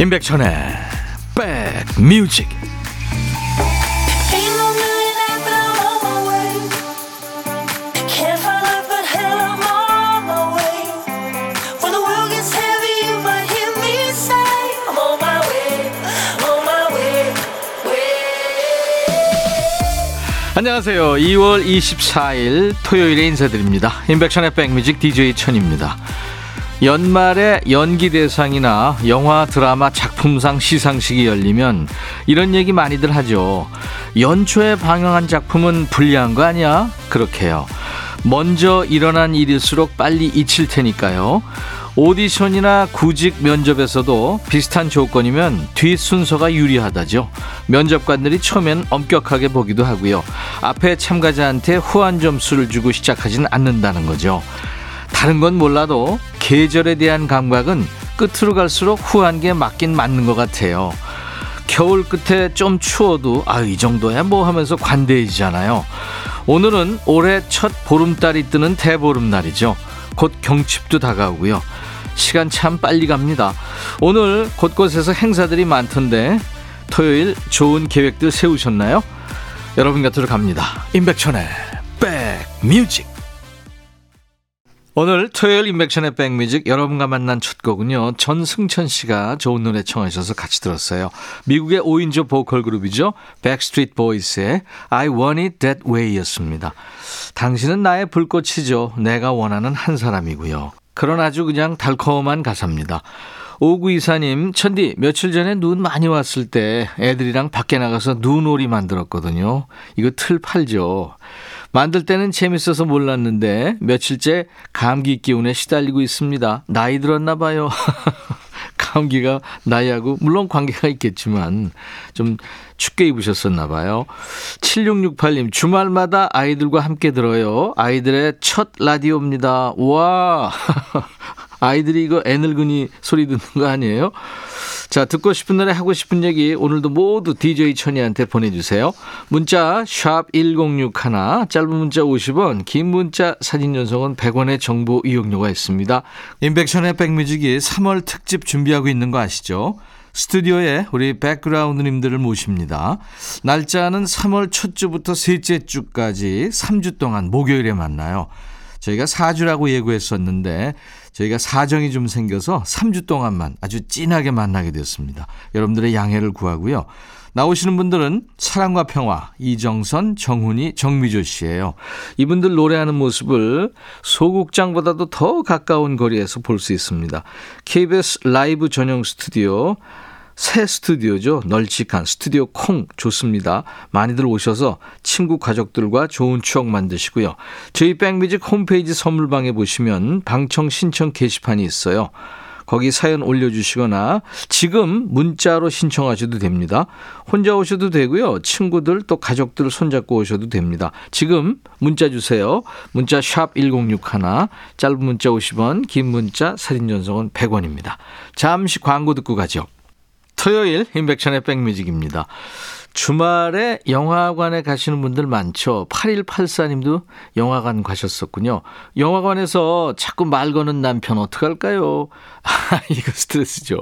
인백천의 백뮤직. 안녕하세요. 2월 24일 토요일에 인사드립니다. 인백천의 백뮤직 DJ 천입니다. 연말에 연기대상이나 영화, 드라마, 작품상 시상식이 열리면 이런 얘기 많이들 하죠. 연초에 방영한 작품은 불리한 거 아니야? 그렇게요. 먼저 일어난 일일수록 빨리 잊힐 테니까요. 오디션이나 구직 면접에서도 비슷한 조건이면 뒷순서가 유리하다죠. 면접관들이 처음엔 엄격하게 보기도 하고요. 앞에 참가자한테 후한 점수를 주고 시작하진 않는다는 거죠. 다른 건 몰라도 계절에 대한 감각은 끝으로 갈수록 후한 게 맞긴 맞는 것 같아요. 겨울 끝에 좀 추워도 이 정도야 뭐 하면서 관대해지잖아요. 오늘은 올해 첫 보름달이 뜨는 대보름날이죠. 곧 경칩도 다가오고요. 시간 참 빨리 갑니다. 오늘 곳곳에서 행사들이 많던데 토요일 좋은 계획들 세우셨나요? 여러분 곁으로 갑니다. 임백천의 백뮤직. 오늘 토요일 인백션의 백뮤직 여러분과 만난 첫 곡은요, 전승천 씨가 좋은 노래 청하셔서 같이 들었어요. 미국의 5인조 보컬 그룹이죠. 백스트리트 보이스의 I want it that way 였습니다. 당신은 나의 불꽃이죠. 내가 원하는 한 사람이고요. 그런 아주 그냥 달콤한 가사입니다. 5924님, 천디, 며칠 전에 눈 많이 왔을 때 애들이랑 밖에 나가서 눈오리 만들었거든요. 이거 틀 팔죠. 만들 때는 재밌어서 몰랐는데 며칠째 감기 기운에 시달리고 있습니다. 나이 들었나 봐요. 감기가 나이하고 물론 관계가 있겠지만 좀 춥게 입으셨었나 봐요. 7668님, 주말마다 아이들과 함께 들어요. 아이들의 첫 라디오입니다. 와, 아이들이 이거 애늙은이 소리 듣는 거 아니에요? 자, 듣고 싶은 노래, 하고 싶은 얘기 오늘도 모두 DJ 천이한테 보내주세요. 문자 샵 1061, 짧은 문자 50원, 긴 문자 사진 연속은 100원의 정보 이용료가 있습니다. 인백션의 백뮤직이 3월 특집 준비하고 있는 거 아시죠? 스튜디오에 우리 백그라운드님들을 모십니다. 날짜는 3월 첫 주부터 셋째 주까지 3주 동안 목요일에 만나요. 저희가 4주라고 예고했었는데 저희가 사정이 좀 생겨서 3주 동안만 아주 찐하게 만나게 됐습니다. 여러분들의 양해를 구하고요. 나오시는 분들은 사랑과 평화, 이정선, 정훈이, 정미조 씨예요. 이분들 노래하는 모습을 소극장보다도 더 가까운 거리에서 볼 수 있습니다. KBS 라이브 전용 스튜디오, 새 스튜디오죠. 널찍한 스튜디오 콩 좋습니다. 많이들 오셔서 친구 가족들과 좋은 추억 만드시고요. 저희 백뮤직 홈페이지 선물방에 보시면 방청 신청 게시판이 있어요. 거기 사연 올려주시거나 지금 문자로 신청하셔도 됩니다. 혼자 오셔도 되고요. 친구들 또 가족들 손잡고 오셔도 됩니다. 지금 문자 주세요. 문자 샵 1061, 짧은 문자 50원, 긴 문자 사진 전송은 100원입니다. 잠시 광고 듣고 가죠. 토요일 인백천의 백뮤직입니다. 주말에 영화관에 가시는 분들 많죠. 8184님도 영화관 가셨었군요. 영화관에서 자꾸 말 거는 남편 어떡할까요? 이거 스트레스죠.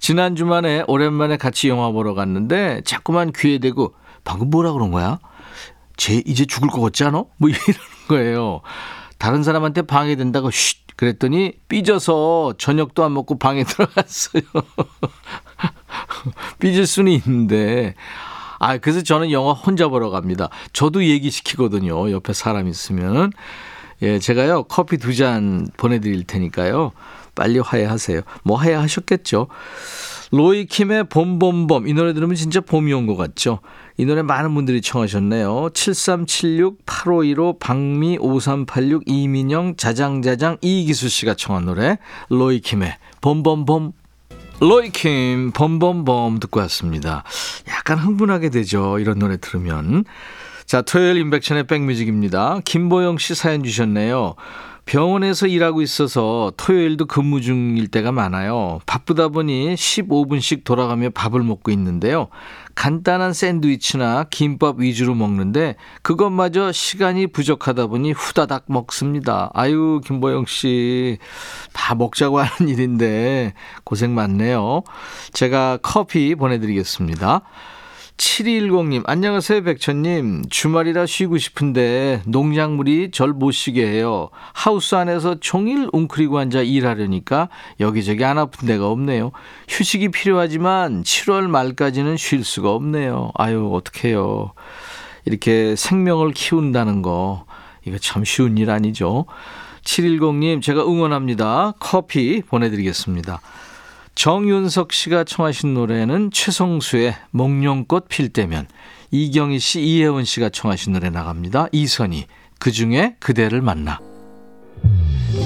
지난 주말에 오랜만에 같이 영화 보러 갔는데 자꾸만 귀에 대고 방금 뭐라 그런 거야? 쟤 이제 죽을 것 같지 않아? 뭐 이런 거예요. 다른 사람한테 방해된다고 쉿 그랬더니 삐져서 저녁도 안 먹고 방에 들어갔어요. 삐질 수는 있는데 그래서 저는 영화 혼자 보러 갑니다. 저도 얘기시키거든요. 옆에 사람 있으면. 예, 제가요 커피 2잔 보내드릴 테니까요. 빨리 화해하세요. 뭐 화해하셨겠죠. 로이킴의 봄봄봄, 이 노래 들으면 진짜 봄이 온 것 같죠. 이 노래 많은 분들이 청하셨네요. 7376, 8515, 박미, 5386, 이민영, 자장자장, 이기수씨가 청한 노래 로이킴의 봄봄봄. 로이킴 범범범 듣고 왔습니다. 약간 흥분하게 되죠. 이런 노래 들으면. 자, 토요일 인백천의 백뮤직입니다. 김보영 씨 사연 주셨네요. 병원에서 일하고 있어서 토요일도 근무 중일 때가 많아요. 바쁘다 보니 15분씩 돌아가며 밥을 먹고 있는데요. 간단한 샌드위치나 김밥 위주로 먹는데 그것마저 시간이 부족하다 보니 후다닥 먹습니다. 아유, 김보영 씨, 다 먹자고 하는 일인데 고생 많네요. 제가 커피 보내드리겠습니다. 710님, 안녕하세요, 백천님. 주말이라 쉬고 싶은데 농작물이 절 못 쉬게 해요. 하우스 안에서 종일 웅크리고 앉아 일하려니까 여기저기 안 아픈 데가 없네요. 휴식이 필요하지만 7월 말까지는 쉴 수가 없네요. 아유, 어떡해요. 이렇게 생명을 키운다는 거, 이거 참 쉬운 일 아니죠. 710님, 제가 응원합니다. 커피 보내드리겠습니다. 정윤석 씨가 청하신 노래는 최성수의 목련꽃 필 때면, 이경희 씨, 이혜원 씨가 청하신 노래 나갑니다. 이선희, 그중에 그대를 만나.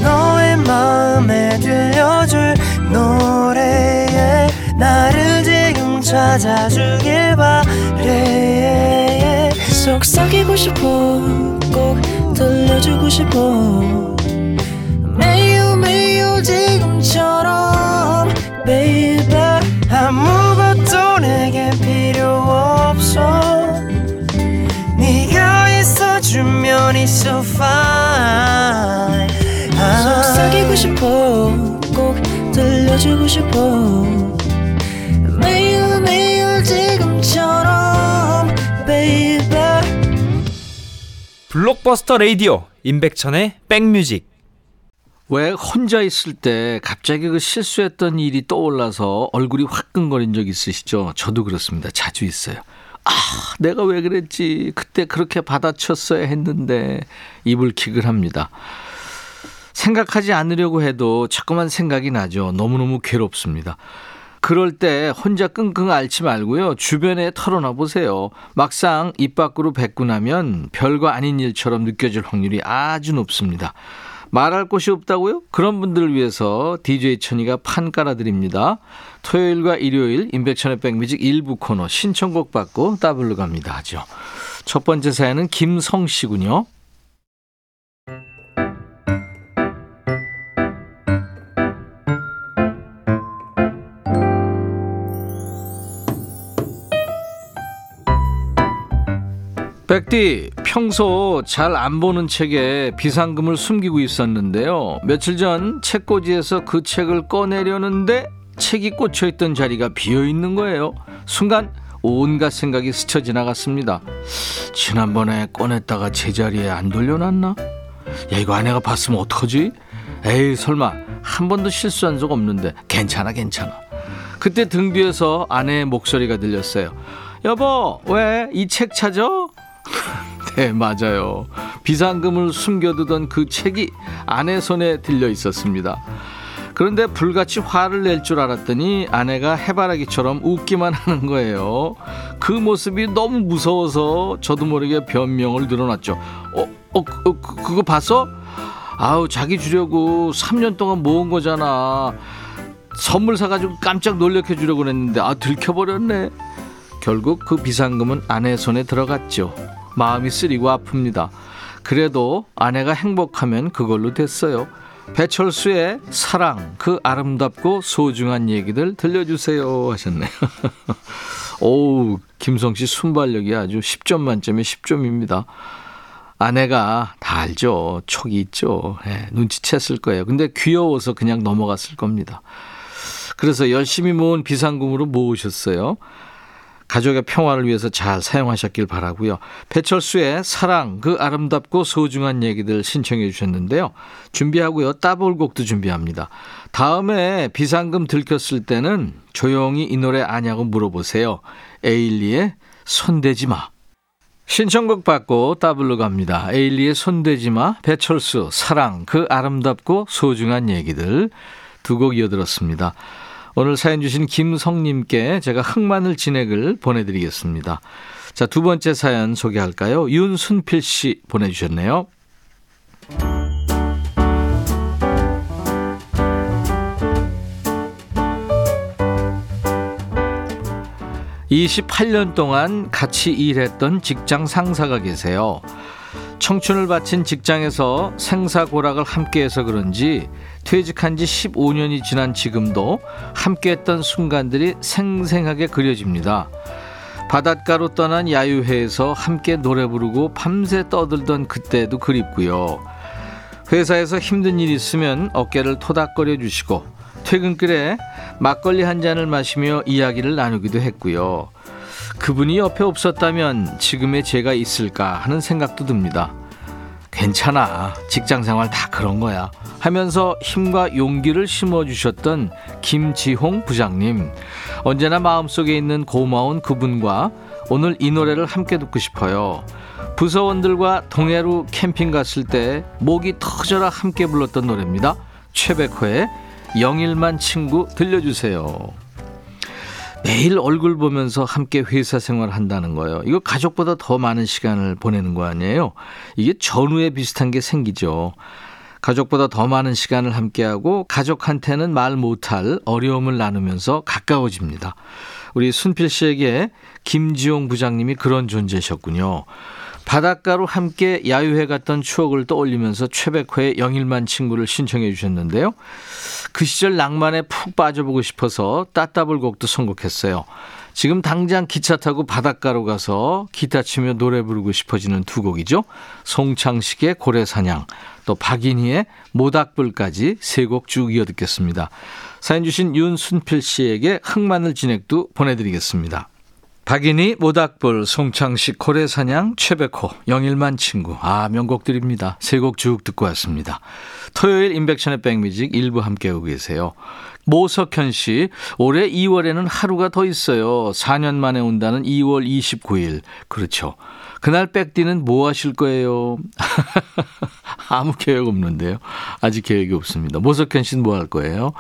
너의 마음에 들려줄 노래에 나를 지금 찾아주길 바래. 속삭이고 싶어, 꼭 들려주고 싶어. 매우 매우 지금처럼 Baby, 아무것도 내게 필요 없어. 네가 있어주면 it's so fine. 속삭이고 싶어, 꼭 들려주고 싶어. 매일 매일 지금처럼 Baby. 블록버스터 라디오 임백천의 백뮤직. 왜 혼자 있을 때 갑자기 그 실수했던 일이 떠올라서 얼굴이 화끈거린 적 있으시죠? 저도 그렇습니다. 자주 있어요. 아, 내가 왜 그랬지? 그때 그렇게 받아쳤어야 했는데 입을 키글합니다. 생각하지 않으려고 해도 자꾸만 생각이 나죠. 너무너무 괴롭습니다. 그럴 때 혼자 끙끙 앓지 말고요, 주변에 털어놔 보세요. 막상 입 밖으로 뱉고 나면 별거 아닌 일처럼 느껴질 확률이 아주 높습니다. 말할 곳이 없다고요? 그런 분들을 위해서 DJ 천이가 판 깔아드립니다. 토요일과 일요일 인백천의 백뮤직 일부 코너 신청곡 받고 따블로 갑니다 하죠. 첫 번째 사연은 김성 씨군요. 백디, 평소 잘 안 보는 책에 비상금을 숨기고 있었는데요. 며칠 전 책꽂이에서 그 책을 꺼내려는데 책이 꽂혀있던 자리가 비어있는 거예요. 순간 온갖 생각이 스쳐 지나갔습니다. 지난번에 꺼냈다가 제자리에 안 돌려놨나? 야, 이거 아내가 봤으면 어떡하지? 에이, 설마 한 번도 실수한 적 없는데. 괜찮아 괜찮아. 그때 등 뒤에서 아내의 목소리가 들렸어요. 여보, 왜 이 책 찾아? 네, 맞아요. 비상금을 숨겨두던 그 책이 아내 손에 들려 있었습니다. 그런데 불같이 화를 낼 줄 알았더니 아내가 해바라기처럼 웃기만 하는 거예요. 그 모습이 너무 무서워서 저도 모르게 변명을 늘어놨죠. 그거 봤어? 아우, 자기 주려고 3년 동안 모은 거잖아. 선물 사가지고 깜짝 놀래켜 주려고 그랬는데 아, 들켜버렸네. 결국 그 비상금은 아내 손에 들어갔죠. 마음이 쓰리고 아픕니다. 그래도 아내가 행복하면 그걸로 됐어요. 배철수의 사랑, 그 아름답고 소중한 얘기들 들려주세요 하셨네요. 오우, 김성씨 순발력이 아주 10점 만점에 10점입니다. 아내가 다 알죠. 촉이 있죠. 네, 눈치챘을 거예요. 근데 귀여워서 그냥 넘어갔을 겁니다. 그래서 열심히 모은 비상금으로 모으셨어요. 가족의 평화를 위해서 잘 사용하셨길 바라고요. 배철수의 사랑, 그 아름답고 소중한 얘기들 신청해 주셨는데요. 준비하고요. 따볼곡도 준비합니다. 다음에 비상금 들켰을 때는 조용히 이 노래 아냐고 물어보세요. 에일리의 손대지마. 신청곡 받고 따블로 갑니다. 에일리의 손대지마, 배철수 사랑, 그 아름답고 소중한 얘기들 두 곡 이어들었습니다. 오늘 사연 주신 김성님께 제가 흑마늘 진액을 보내드리겠습니다. 자, 두 번째 사연 소개할까요? 윤순필 씨 보내주셨네요. (28년) 동안 같이 일했던 직장 상사가 계세요. 청춘을 바친 직장에서 생사고락을 함께해서 그런지 퇴직한 지 15년이 지난 지금도 함께했던 순간들이 생생하게 그려집니다. 바닷가로 떠난 야유회에서 함께 노래 부르고 밤새 떠들던 그때도 그립고요. 회사에서 힘든 일 있으면 어깨를 토닥거려 주시고 퇴근길에 막걸리 한 잔을 마시며 이야기를 나누기도 했고요. 그분이 옆에 없었다면 지금의 제가 있을까 하는 생각도 듭니다. 괜찮아, 직장생활 다 그런 거야 하면서 힘과 용기를 심어주셨던 김지홍 부장님, 언제나 마음속에 있는 고마운 그분과 오늘 이 노래를 함께 듣고 싶어요. 부서원들과 동해로 캠핑 갔을 때 목이 터져라 함께 불렀던 노래입니다. 최백호의 영일만 친구 들려주세요. 매일 얼굴 보면서 함께 회사 생활한다는 거예요. 이거 가족보다 더 많은 시간을 보내는 거 아니에요? 이게 전후에 비슷한 게 생기죠. 가족보다 더 많은 시간을 함께하고 가족한테는 말 못할 어려움을 나누면서 가까워집니다. 우리 순필 씨에게 김지용 부장님이 그런 존재셨군요. 바닷가로 함께 야유회 갔던 추억을 떠올리면서 최백호의 영일만 친구를 신청해 주셨는데요. 그 시절 낭만에 푹 빠져보고 싶어서 따따블 곡도 선곡했어요. 지금 당장 기차 타고 바닷가로 가서 기타 치며 노래 부르고 싶어지는 두 곡이죠. 송창식의 고래사냥, 또 박인희의 모닥불까지 세 곡 쭉 이어 듣겠습니다. 사연 주신 윤순필 씨에게 흑마늘 진액도 보내드리겠습니다. 박인희, 모닥불, 송창식, 고래사냥, 최백호, 영일만 친구. 아, 명곡들입니다. 세 곡 쭉 듣고 왔습니다. 토요일 인백천의 백뮤직 일부 함께하고 계세요. 모석현 씨, 올해 2월에는 하루가 더 있어요. 4년 만에 온다는 2월 29일. 그렇죠. 그날 백디는 뭐 하실 거예요? 아무 계획 없는데요. 아직 계획이 없습니다. 모석현 씨는 뭐 할 거예요?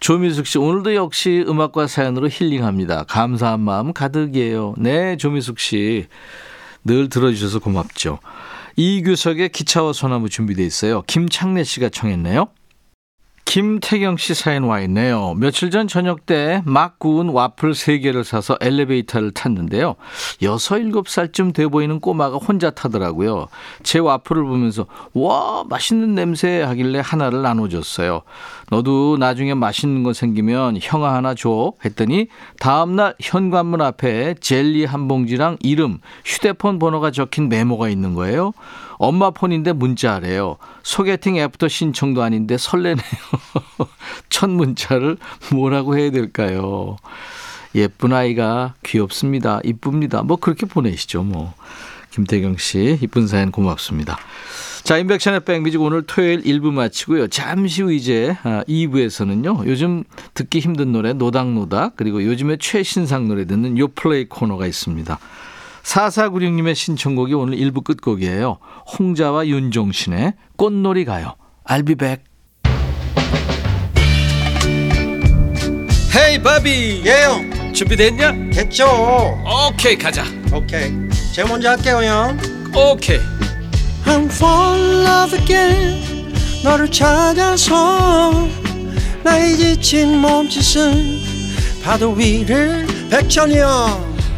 조미숙 씨, 오늘도 역시 음악과 사연으로 힐링합니다. 감사한 마음 가득이에요. 네, 조미숙 씨. 늘 들어주셔서 고맙죠. 이규석의 기차와 소나무 준비되어 있어요. 김창래 씨가 청했네요. 김태경 씨 사연 와 있네요. 며칠 전 저녁 때 막 구운 와플 3개를 사서 엘리베이터를 탔는데요. 6-7살쯤 돼 보이는 꼬마가 혼자 타더라고요. 제 와플을 보면서 와, 맛있는 냄새 하길래 하나를 나눠줬어요. 너도 나중에 맛있는 거 생기면 형아 하나 줘 했더니 다음날 현관문 앞에 젤리 한 봉지랑 이름, 휴대폰 번호가 적힌 메모가 있는 거예요. 엄마 폰인데 문자래요. 소개팅 애프터 신청도 아닌데 설레네요. 첫 문자를 뭐라고 해야 될까요? 예쁜 아이가 귀엽습니다. 이쁩니다. 뭐 그렇게 보내시죠. 뭐 김태경 씨, 이쁜 사연 고맙습니다. 자, 인백션의 백뮤직 오늘 토요일 1부 마치고요. 잠시 후 이제 2부에서는요. 요즘 듣기 힘든 노래 노닥노닥, 그리고 요즘에 최신상 노래 듣는 요플레이 코너가 있습니다. 4496님의 신청곡이 오늘 1부 끝곡이에요. 홍자와 윤종신의 꽃놀이 가요. I'll be back. 헤이 바비. 예영. 준비됐냐? 됐죠. 오케이, 가자. 오케이. 제가 먼저 할게요, 형. 오케이. I'm falling in love again. 너를 찾아서 나의 지친 몸짓은 파도 위를 백천이 형.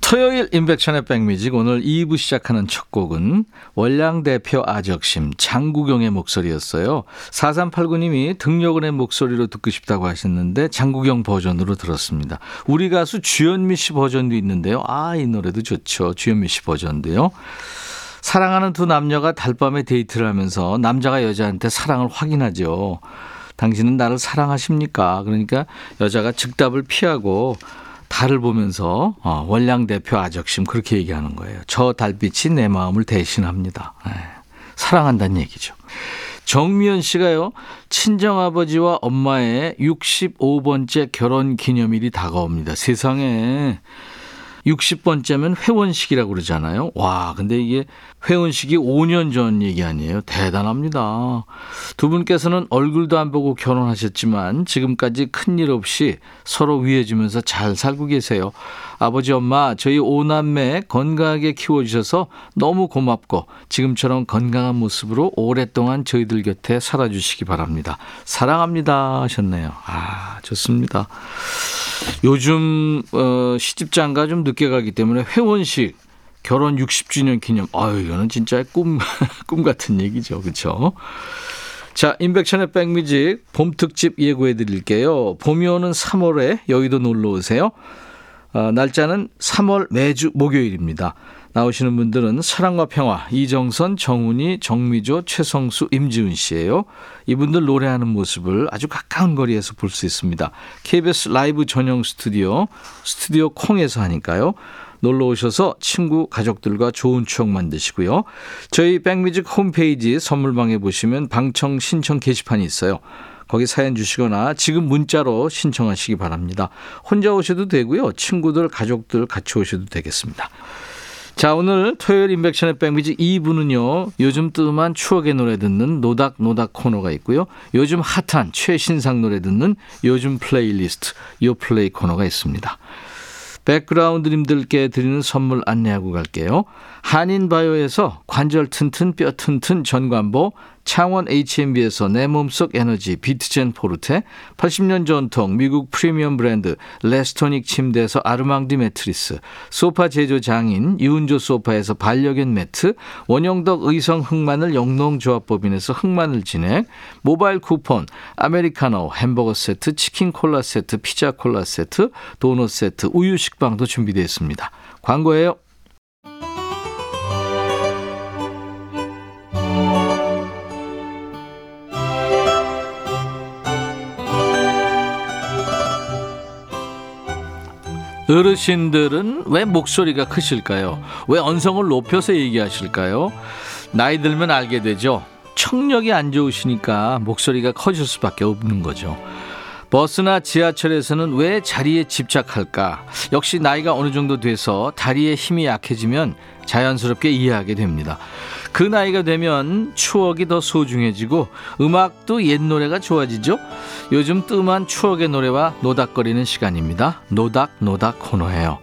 토요일 인백션의 백뮤직 오늘 2부 시작하는 첫 곡은 월량대표 아적심 장구경의 목소리였어요. 4389님이 등려근의 목소리로 듣고 싶다고 하셨는데 장구경 버전으로 들었습니다. 우리 가수 주현미 씨 버전도 있는데요. 아, 이 노래도 좋죠. 주현미 씨 버전도요. 사랑하는 두 남녀가 달밤에 데이트를 하면서 남자가 여자한테 사랑을 확인하죠. 당신은 나를 사랑하십니까? 그러니까 여자가 즉답을 피하고 달을 보면서 월량대표 아적심 그렇게 얘기하는 거예요. 저 달빛이 내 마음을 대신합니다. 네, 사랑한다는 얘기죠. 정미연 씨가요. 친정아버지와 엄마의 65번째 결혼기념일이 다가옵니다. 세상에 60번째면 회원식이라고 그러잖아요. 와, 근데 이게 회원식이 5년 전 얘기 아니에요. 대단합니다. 두 분께서는 얼굴도 안 보고 결혼하셨지만 지금까지 큰일 없이 서로 위해주면서 잘 살고 계세요. 아버지, 엄마, 저희 5남매 건강하게 키워주셔서 너무 고맙고 지금처럼 건강한 모습으로 오랫동안 저희들 곁에 살아주시기 바랍니다. 사랑합니다 하셨네요. 아, 좋습니다. 요즘 시집장가 좀 늦게 가기 때문에 회원식, 결혼 60주년 기념, 아유, 이거는 진짜 꿈 같은 얘기죠. 그렇죠? 자, 인백천의 백뮤직 봄 특집 예고해 드릴게요. 봄이 오는 3월에 여의도 놀러 오세요. 날짜는 3월 매주 목요일입니다. 나오시는 분들은 사랑과 평화, 이정선, 정훈이, 정미조, 최성수, 임지훈 씨예요. 이분들 노래하는 모습을 아주 가까운 거리에서 볼 수 있습니다. KBS 라이브 전용 스튜디오 콩에서 하니까요. 놀러 오셔서 친구, 가족들과 좋은 추억 만드시고요. 저희 백뮤직 홈페이지 선물방에 보시면 방청 신청 게시판이 있어요. 거기 사연 주시거나 지금 문자로 신청하시기 바랍니다. 혼자 오셔도 되고요. 친구들, 가족들 같이 오셔도 되겠습니다. 자, 오늘 토요일 인백션의 백뮤직 2부는요. 요즘 뜸한 추억의 노래 듣는 노닥노닥 코너가 있고요. 요즘 핫한 최신상 노래 듣는 요즘 플레이리스트 요플레이 코너가 있습니다. 백그라운드님들께 드리는 선물 안내하고 갈게요. 한인바이오에서 관절 튼튼 뼈 튼튼 전관보, 창원 H&B에서 내 몸속 에너지 비트젠 포르테, 80년 전통 미국 프리미엄 브랜드 레스토닉 침대에서 아르망디 매트리스, 소파 제조 장인 유은조 소파에서 반려견 매트, 원형덕 의성 흑마늘 영농조합법인에서 흑마늘 진액, 모바일 쿠폰, 아메리카노, 햄버거 세트, 치킨 콜라 세트, 피자 콜라 세트, 도넛 세트, 우유 식빵도 준비되어 있습니다. 광고예요. 어르신들은 왜 목소리가 크실까요? 왜 언성을 높여서 얘기하실까요? 나이 들면 알게 되죠. 청력이 안 좋으시니까 목소리가 커질 수밖에 없는 거죠. 버스나 지하철에서는 왜 자리에 집착할까? 역시 나이가 어느 정도 돼서 다리에 힘이 약해지면 자연스럽게 이해하게 됩니다. 그 나이가 되면 추억이 더 소중해지고 음악도 옛 노래가 좋아지죠. 요즘 뜸한 추억의 노래와 노닥거리는 시간입니다. 노닥노닥 코너예요.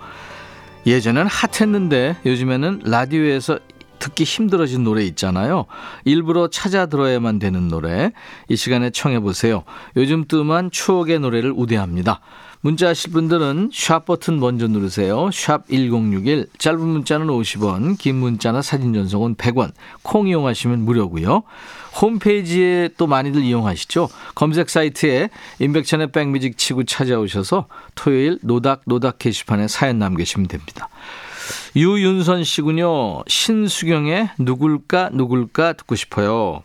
예전엔 핫했는데 요즘에는 라디오에서 듣기 힘들어진 노래 있잖아요. 일부러 찾아 들어야만 되는 노래, 이 시간에 청해보세요. 요즘 뜸한 추억의 노래를 우대합니다. 문자 하실 분들은 샵 버튼 먼저 누르세요. 샵 1061, 짧은 문자는 50원, 긴 문자나 사진 전송은 100원, 콩 이용하시면 무료고요. 홈페이지에 또 많이들 이용하시죠. 검색 사이트에 인백천의 백뮤직 치고 찾아오셔서 토요일 노닥노닥 게시판에 사연 남기시면 됩니다. 유윤선 씨군요. 신수경의 누굴까 듣고 싶어요.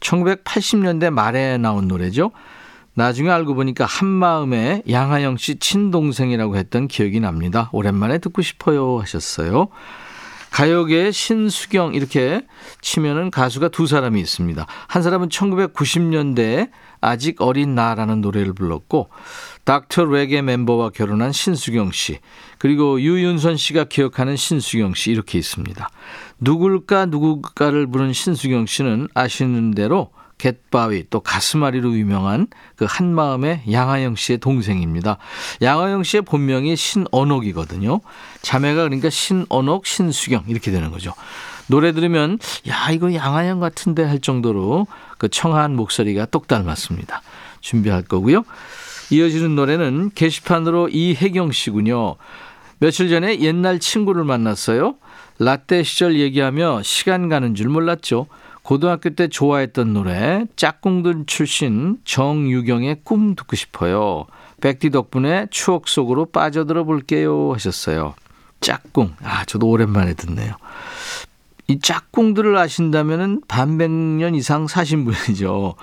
1980년대 말에 나온 노래죠. 나중에 알고 보니까 한마음에 양아영 씨 친동생이라고 했던 기억이 납니다. 오랜만에 듣고 싶어요 하셨어요. 가요계의 신수경 이렇게 치면은 가수가 두 사람이 있습니다. 한 사람은 1990년대에 아직 어린 나라는 노래를 불렀고 닥터 레게 멤버와 결혼한 신수경 씨, 그리고 유윤선 씨가 기억하는 신수경 씨 이렇게 있습니다. 누굴까를 부른 신수경 씨는 아시는 대로 갯바위 또 가슴아리로 유명한 그 한마음의 양아영 씨의 동생입니다. 양아영 씨의 본명이 신언옥이거든요. 자매가 그러니까 신언옥, 신수경 이렇게 되는 거죠. 노래 들으면 야, 이거 양아영 같은데 할 정도로 그 청아한 목소리가 똑 닮았습니다. 준비할 거고요. 이어지는 노래는 게시판으로 이혜경 씨군요. 며칠 전에 옛날 친구를 만났어요. 라떼 시절 얘기하며 시간 가는 줄 몰랐죠. 고등학교 때 좋아했던 노래 짝꿍들 출신 정유경의 꿈 듣고 싶어요. 백디 덕분에 추억 속으로 빠져들어 볼게요 하셨어요. 짝꿍, 아, 저도 오랜만에 듣네요. 이 짝꿍들을 아신다면 반백년 이상 사신 분이죠.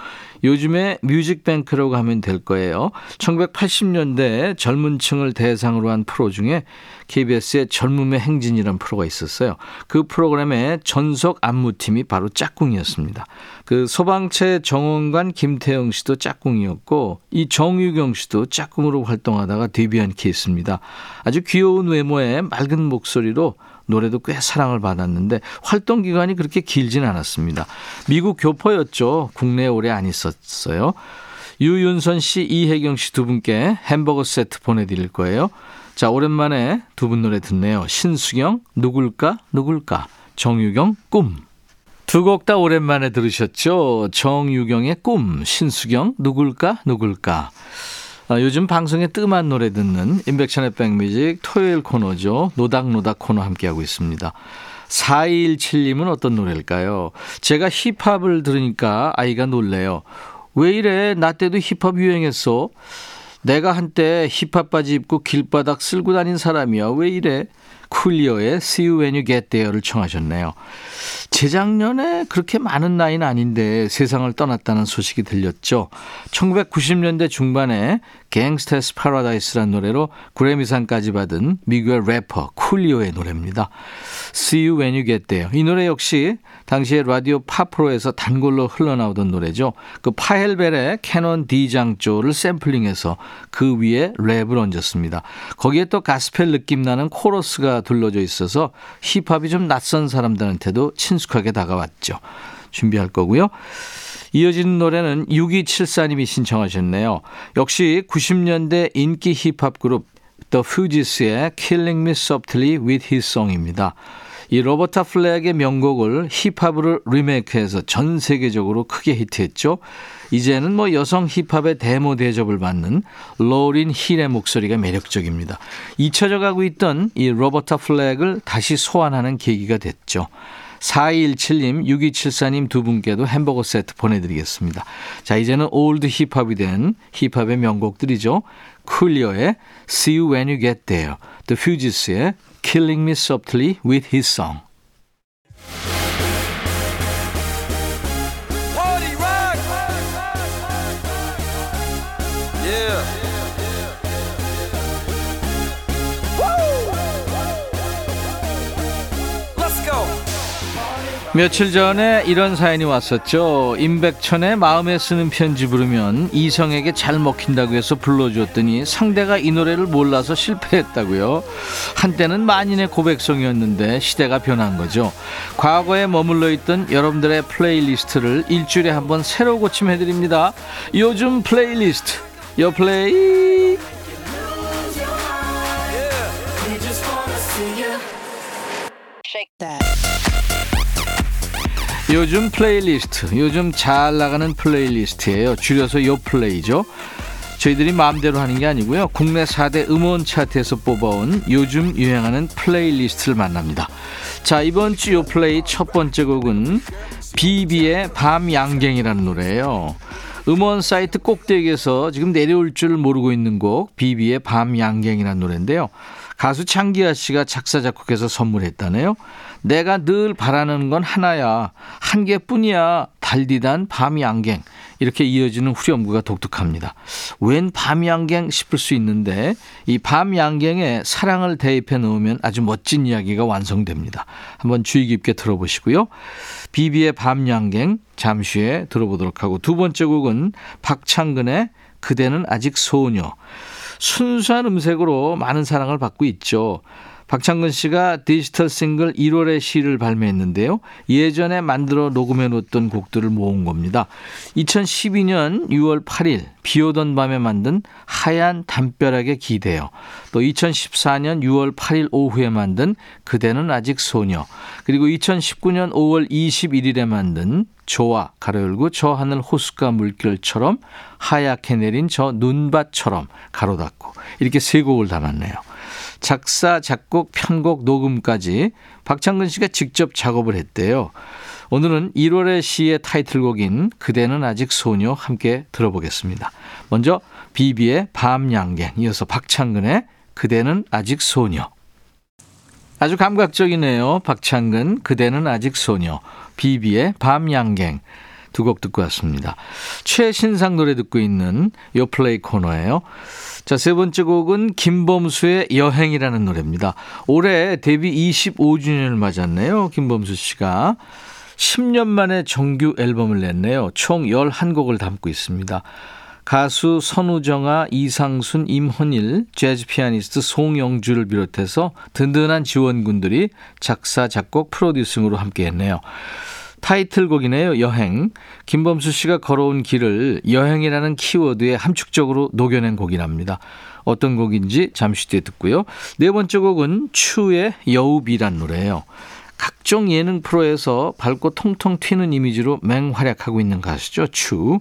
요즘에 뮤직뱅크라고 하면 될 거예요. 1980년대에 젊은 층을 대상으로 한 프로 중에 KBS의 젊음의 행진이라는 프로가 있었어요. 그 프로그램의 전속 안무팀이 바로 짝꿍이었습니다. 그 소방차 정원관 김태영 씨도 짝꿍이었고 이 정유경 씨도 짝꿍으로 활동하다가 데뷔한 케이스입니다. 아주 귀여운 외모에 맑은 목소리로 노래도 꽤 사랑을 받았는데 활동 기간이 그렇게 길진 않았습니다. 미국 교포였죠. 국내에 오래 안 있었어요. 유윤선 씨, 이혜경 씨 두 분께 햄버거 세트 보내드릴 거예요. 자, 오랜만에 두 분 노래 듣네요. 신수경, 누굴까, 정유경, 꿈. 두 곡 다 오랜만에 들으셨죠. 정유경의 꿈, 신수경, 누굴까. 요즘 방송에 뜸한 노래 듣는 인백천의 백뮤직 토요일 코너죠. 노닥노닥 코너 함께하고 있습니다. 4217님은 어떤 노래일까요? 제가 힙합을 들으니까 아이가 놀래요. 왜 이래? 나 때도 힙합 유행했어. 내가 한때 힙합 바지 입고 길바닥 쓸고 다닌 사람이야. 왜 이래? 쿨리어의 See You When You Get There를 청하셨네요. 재작년에 그렇게 많은 나이는 아닌데 세상을 떠났다는 소식이 들렸죠. 1990년대 중반에 갱스타스 파라다이스라는 노래로 그래미상까지 받은 미국의 래퍼 쿨리어의 노래입니다. See You When You Get There. 이 노래 역시 당시에 라디오 파프로에서 단골로 흘러나오던 노래죠. 그 파헬벨의 캐논 디장조를 샘플링해서 그 위에 랩을 얹었습니다. 거기에 또 가스펠 느낌 나는 코러스가 둘러져 있어서 힙합이 좀 낯선 사람들한테도 친숙하게 다가왔죠. 준비할 거고요. 이어지는 노래는 6274님이 신청하셨네요. 역시 90년대 인기 힙합 그룹 The Fugees의 Killing Me Softly With His Song입니다. 이 로버타 플렉의 명곡을 힙합으로 리메이크해서 전 세계적으로 크게 히트했죠. 이제는 뭐 여성 힙합의 대모 대접을 받는 로린 힐의 목소리가 매력적입니다. 잊혀져가고 있던 이 로버타 플렉을 다시 소환하는 계기가 됐죠. 4217님, 6274님 두 분께도 햄버거 세트 보내드리겠습니다. 자, 이제는 올드 힙합이 된 힙합의 명곡들이죠. 쿨리어의 See You When You Get There, The Fugees의 Killing Me Softly With His Song. Party rock! Yeah. Woo! Let's go! 며칠 전에 이런 사연이 왔었죠. 임백천의 마음에 쓰는 편지 부르면 이성에게 잘 먹힌다고 해서 불러줬더니 상대가 이 노래를 몰라서 실패했다고요. 한때는 만인의 고백송이었는데 시대가 변한 거죠. 과거에 머물러 있던 여러분들의 플레이리스트를 일주일에 한번 새로 고침해드립니다. 요즘 플레이리스트 여플레이. 요즘 플레이리스트, 요즘 잘 나가는 플레이리스트예요. 줄여서 요플레이죠. 저희들이 마음대로 하는 게 아니고요. 국내 4대 음원 차트에서 뽑아온 요즘 유행하는 플레이리스트를 만납니다. 자, 이번 주 요플레이 첫 번째 곡은 비비의 밤양갱이라는 노래예요. 음원 사이트 꼭대기에서 지금 내려올 줄 모르고 있는 곡, 비비의 밤양갱이라는 노래인데요. 가수 창기아 씨가 작사 작곡해서 선물했다네요. 내가 늘 바라는 건 하나야, 한 개뿐이야, 달디단 밤양갱. 이렇게 이어지는 후렴구가 독특합니다. 웬 밤양갱 싶을 수 있는데 이 밤양갱에 사랑을 대입해 놓으면 아주 멋진 이야기가 완성됩니다. 한번 주의 깊게 들어보시고요. 비비의 밤양갱 잠시 후에 들어보도록 하고, 두 번째 곡은 박창근의 그대는 아직 소녀. 순수한 음색으로 많은 사랑을 받고 있죠. 박창근 씨가 디지털 싱글 1월의 시를 발매했는데요. 예전에 만들어 녹음해놓던 곡들을 모은 겁니다. 2012년 6월 8일 비 오던 밤에 만든 하얀 담벼락에 기대요. 또 2014년 6월 8일 오후에 만든 그대는 아직 소녀. 그리고 2019년 5월 21일에 만든 조와 가로열고 저 하늘 호숫가 물결처럼, 하얗게 내린 저 눈밭처럼 가로 닫고, 이렇게 세 곡을 담았네요. 작사, 작곡, 편곡, 녹음까지 박창근 씨가 직접 작업을 했대요. 오늘은 1월의 시의 타이틀곡인 그대는 아직 소녀 함께 들어보겠습니다. 먼저 비비의 밤양갱, 이어서 박창근의 그대는 아직 소녀. 아주 감각적이네요. 박창근, 그대는 아직 소녀, 비비의 밤양갱. 두 곡 듣고 왔습니다. 최신상 노래 듣고 있는 요플레이 코너예요. 자, 세 번째 곡은 김범수의 여행이라는 노래입니다. 올해 데뷔 25주년을 맞았네요. 김범수 씨가 10년 만에 정규 앨범을 냈네요. 총 11곡을 담고 있습니다. 가수 선우정아, 이상순, 임헌일, 재즈 피아니스트 송영주를 비롯해서 든든한 지원군들이 작사, 작곡, 프로듀싱으로 함께했네요. 타이틀곡이네요. 여행. 김범수 씨가 걸어온 길을 여행이라는 키워드에 함축적으로 녹여낸 곡이랍니다. 어떤 곡인지 잠시 뒤에 듣고요. 네 번째 곡은 추의 여우비란 노래예요. 각종 예능 프로에서 밝고 통통 튀는 이미지로 맹활약하고 있는 가수죠. 추.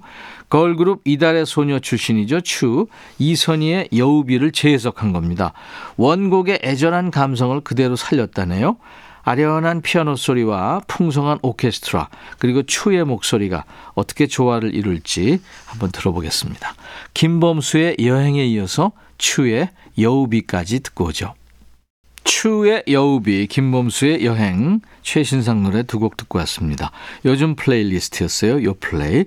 걸그룹 이달의 소녀 출신이죠. 추. 이선희의 여우비를 재해석한 겁니다. 원곡의 애절한 감성을 그대로 살렸다네요. 아련한 피아노 소리와 풍성한 오케스트라, 그리고 추의 목소리가 어떻게 조화를 이룰지 한번 들어보겠습니다. 김범수의 여행에 이어서 추의 여우비까지 듣고 오죠. 추의 여우비, 김범수의 여행, 최신상 노래 두 곡 듣고 왔습니다. 요즘 플레이리스트였어요. 요플레이.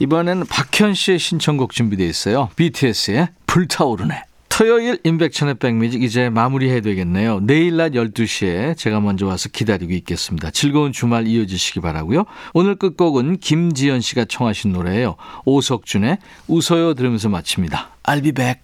이번에는 박현 씨의 신청곡 준비되어 있어요. BTS의 불타오르네. 토요일 인백천의 백뮤직 이제 마무리해야 되겠네요. 내일 낮 12시에 제가 먼저 와서 기다리고 있겠습니다. 즐거운 주말 이어지시기 바라고요. 오늘 끝곡은 김지연 씨가 청하신 노래예요. 오석준의 웃어요 들으면서 마칩니다. I'll be back.